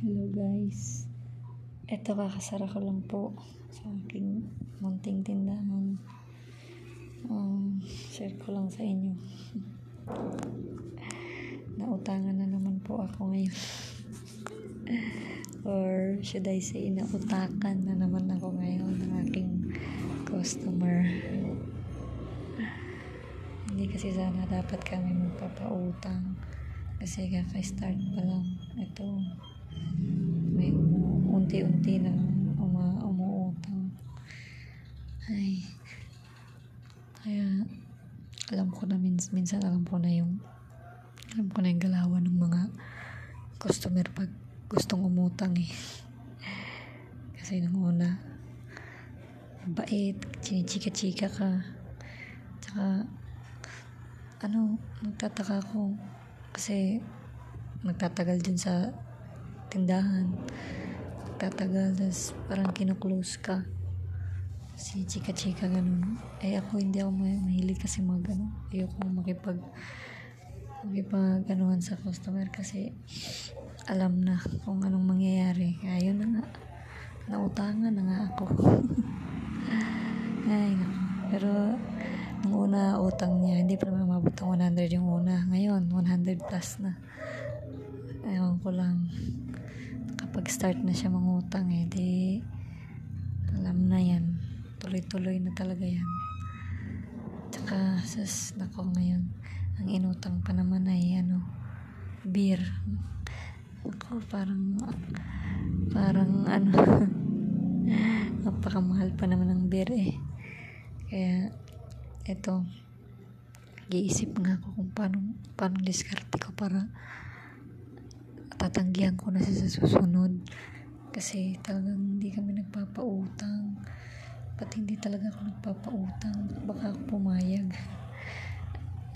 Hello guys, eto kakasara ko lang po sa aking munting tindahan. Share ko lang sa inyo. Nautangan na naman po ako ngayon. Or should I say, nautakan na naman ako ngayon ng aking customer. Hindi kasi sana dapat kami magpapautang. Kasi kaka-start pa lang. Ito, may unti-unti na umuutang. Ay, kaya, alam ko na minsan alam ko na yung galawan ng mga customer pag gustong umutang eh. Kasi nung una, bait, chinichika-chika ka. Tsaka, nagtataka ko. Kasi magtatagal dun sa tindahan, tapos parang kinuklose ka kasi chika-chika ganun. Ako hindi ako mahilig kasi ayoko makipag sa customer kasi alam na kung anong mangyayari. Ayun na nga, nautangan na nga ako. Ay no. Pero nung una, utang niya, hindi pa naman mabot ang 100 yung una. Ngayon, 100 plus na. Ewan ko lang. Kapag start na siya mangutang, di alam na yan. Tuloy-tuloy na talaga yan. Tsaka, nako ngayon, ang inutang pa naman ay, beer. Ako, parang, napakamahal pa naman ang beer . Kaya, eto, nag-iisip nga ako kung paano diskarte ko para tatanggihan ko na siya sa susunod. Kasi talagang hindi kami nagpapautang. Pati hindi talaga ako nagpapautang. Baka ako pumayag.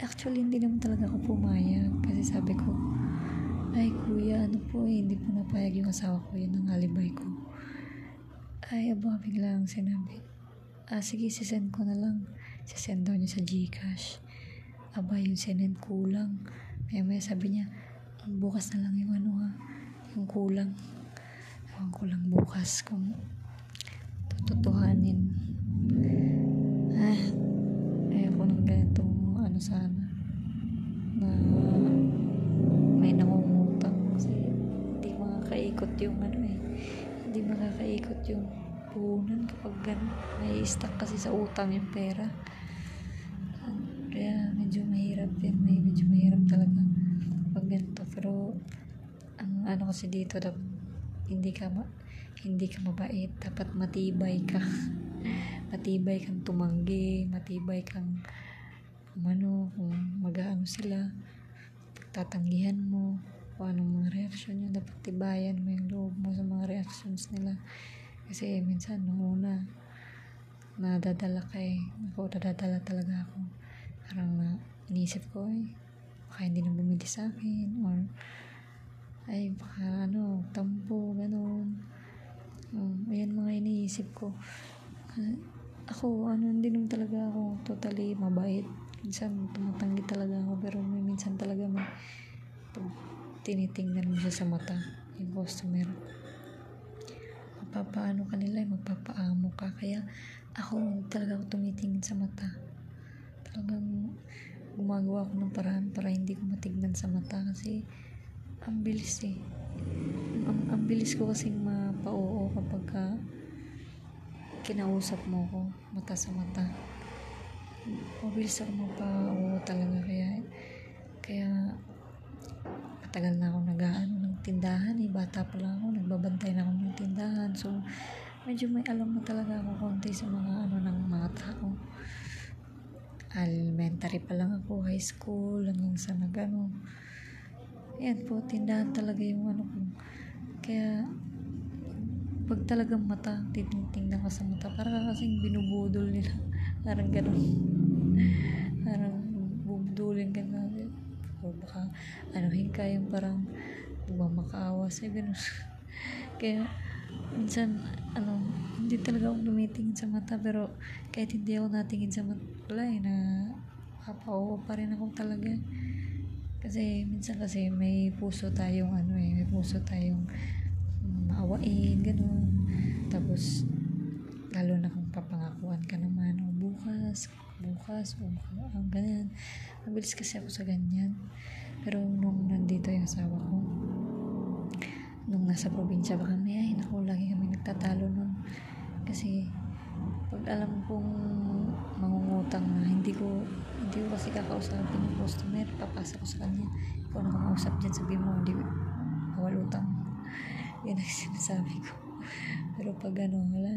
Actually, hindi naman talaga ako pumayag. Kasi sabi ko, ay kuya, hindi po napayag yung asawa ko. Yan ang alibay ko. Ay, abo, biglang sinabi. Sige, sisend ko na lang. Sisend daw niya sa GCash. Aba, yung send kulang. May sabi niya, bukas na lang yung yung kulang. Yung kulang bukas kung tutuhanin. Ayoko ng ganitong sana. Na may nangungutang. Kasi hindi makakaikot yung Hindi makakaikot yung punan kapag gano'n. May stuck kasi sa utang yung pera. Kaya medyo mahirap din. Medyo mahirap talaga kapag ganito. Pero ang kasi dito, dapat hindi ka mabait. Dapat matibay ka. Matibay kang tumanggi. Matibay kang kung mag-aano sila. Pagtatanggihan mo. Kung anong mga reaksyon nyo. Dapat tibayan mo yung loob mo sa mga reactions nila. Kasi minsan nung una, nadadala ka . Ako, nadadala talaga ako. Parang inisip ko baka hindi na bumili sa akin, or baka tampo, ganun. Ayan mga iniisip ko. Ako, hindi naman talaga ako totally mabait. Minsan tumatanggi talaga ako, pero may minsan talaga pag tinitingnan mo siya sa mata, yung customer, mapapaano ka nila, magpapaamo ka. Kaya ako, talaga ako tumitingin sa mata. Talagang gumagawa ako ng paraan para hindi ko matignan sa mata kasi ang bilis ang bilis ko kasing mapa-oo kapag kinausap mo ko mata sa mata. Mabilis ako mapa-oo talaga. Kaya matagal na ako nag-aano ng tindahan bata pa lang ako, nagbabantay na ako ng tindahan, so medyo may alam na talaga ako konti sa mga ng mga tao. Elementary pa lang ako, high school, hanggang sa nag-ano. Ayan po, tindahan talaga yung ko. Kaya, pag talagang mata, titingnan ka sa mata, parang kasing binubudol nila. Parang gano'n. Parang bubudulin ka na. O baka, hinka yung parang bumamakaawa sa gano'n. Kaya, minsan, hindi talaga ako tumitingin sa mata, pero kahit hindi ako natingin sa mata, na papao pa rin ako talaga. Kasi minsan kasi may puso tayong maawain, ganun. Tapos lalo na kung papangakuan ka naman, o bukas, o ganyan. Mabilis kasi ako sa ganyan. Pero nung nandito yung asawa ko, nung nasa probinsya ba kami, ay naku, lagi kami nagtatalo nun. Kasi pag alam kong mangungutang na, hindi ko kasi kakausapin yung customer, papasa ko sa kanya. Ikaw na kakausap dyan, sabi mo, hindi, awal utang. Yan ang sinasabi ko. Pero pag ano, wala,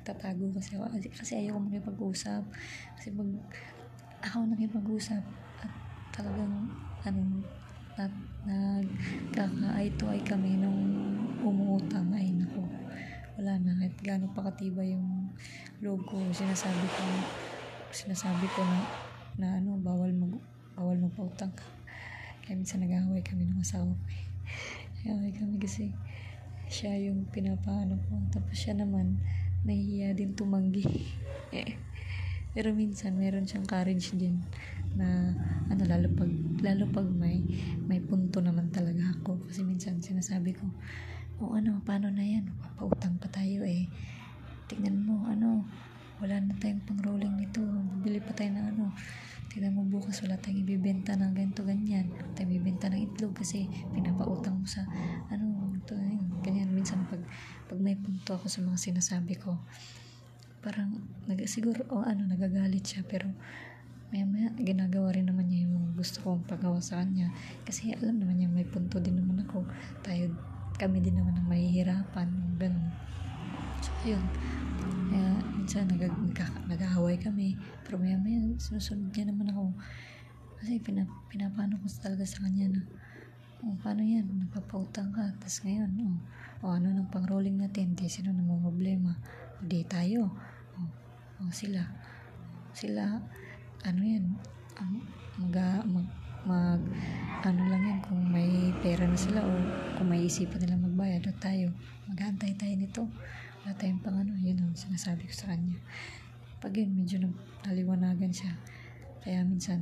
tatago kasi ako. Kasi ayaw ko makipag-usap. Kasi pag ako nakipag-usap at talagang ano, nagkaka-eye-to-eye kami nung umuutang, ay nako, wala na. At gano'n pa katiba yung loob ko. Sinasabi ko na ano, bawal magpautang ka. Kaya minsan nag-away kami ng asawa ko. Nag-away kami kasi siya yung pinapaano ko, tapos siya naman nahihiya din tumanggi. Pero minsan meron siyang courage din na ano, lalo pag may punto naman talaga ako, kasi minsan sinasabi ko, o ano, paano na yan, papautang pa tayo, tignan mo, ano, wala na tayong pang rolling nito, bibili pa tayo ng ano, tignan mo, bukas wala tayong ibibenta ng ganito, ganyan, wala tayong ibibenta ng itlog kasi pinapautang mo sa ano, ito, ganyan. Minsan pag may punto ako sa mga sinasabi ko, parang siguro nagagalit siya, pero maya ginagawa rin naman niya yung gusto kong pagawa sa kanya, kasi alam naman niya may punto din naman ako, kami din naman ang mahihirapan, ganun. So yun, kaya minsan nag-aaway kami, pero maya sinusunod niya naman ako, kasi pinapano ko talaga sa kanya na, paano yan, napapautang ka, tapos ngayon ano ng pang rolling natin, di sino na mga problema, di tayo, sila ano yan, mag lang yan, kung may pera na sila o kung may isipan nila magbayad, o tayo mag-aantay tayo nito, wala tayong pang ano. Yun ang sinasabi ko sa kanya. Pag yun, medyo naliwanagan siya. Kaya minsan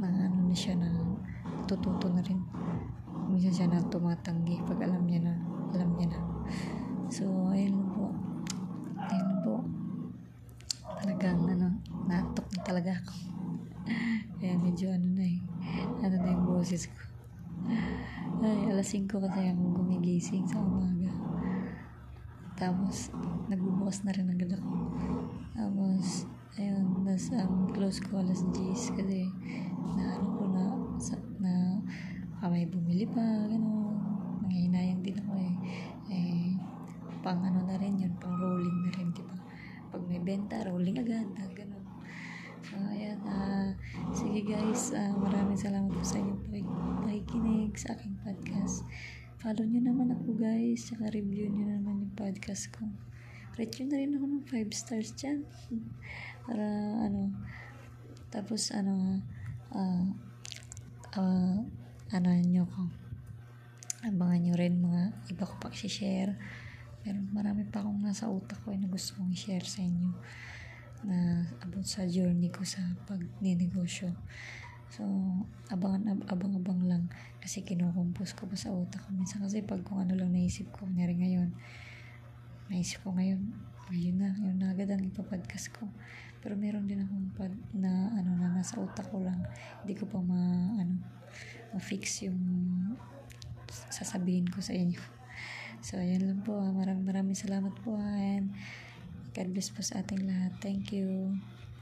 naano na siya, na tututo na rin. Minsan siya na tumatanggi pag alam niya na. So ayun po, talagang naantok na talaga ako. Kaya medyo ano na yung boses ko. Ay, 5:00 kasi ako gumigising sa umaga. Tapos nagbubukas na rin ang gala ko. Tapos ayun, close ko 10:00 kasi na may bumili pa, gano'n. Nangihinayang din ako pang ano na rin yun, pang rolling na rin, diba? Pag may benta, rolling agad, gano'n. So ayan, sige guys, maraming salamat po sa inyong pakikinig sa aking podcast. Follow nyo naman ako guys, saka review nyo naman yung podcast ko, rate nyo na rin ako ng 5 stars dyan para tapos nyo ko, abangan nyo rin mga iba ko pang share. Pero marami pa akong nasa utak ko na gusto kong share sa inyo na about sa journey ko sa pagninegosyo. So, abang-abang lang kasi kinukumpos ko pa sa utak ko. Minsan kasi pag kung ano lang naisip ko ngayon na agad ang ipapodcast ko. Pero meron din akong nasa utak ko lang. Hindi ko pa ma-fix yung sasabihin ko sa inyo. So, ayan lang po. Maraming salamat po, and God bless po sa ating lahat. Thank you.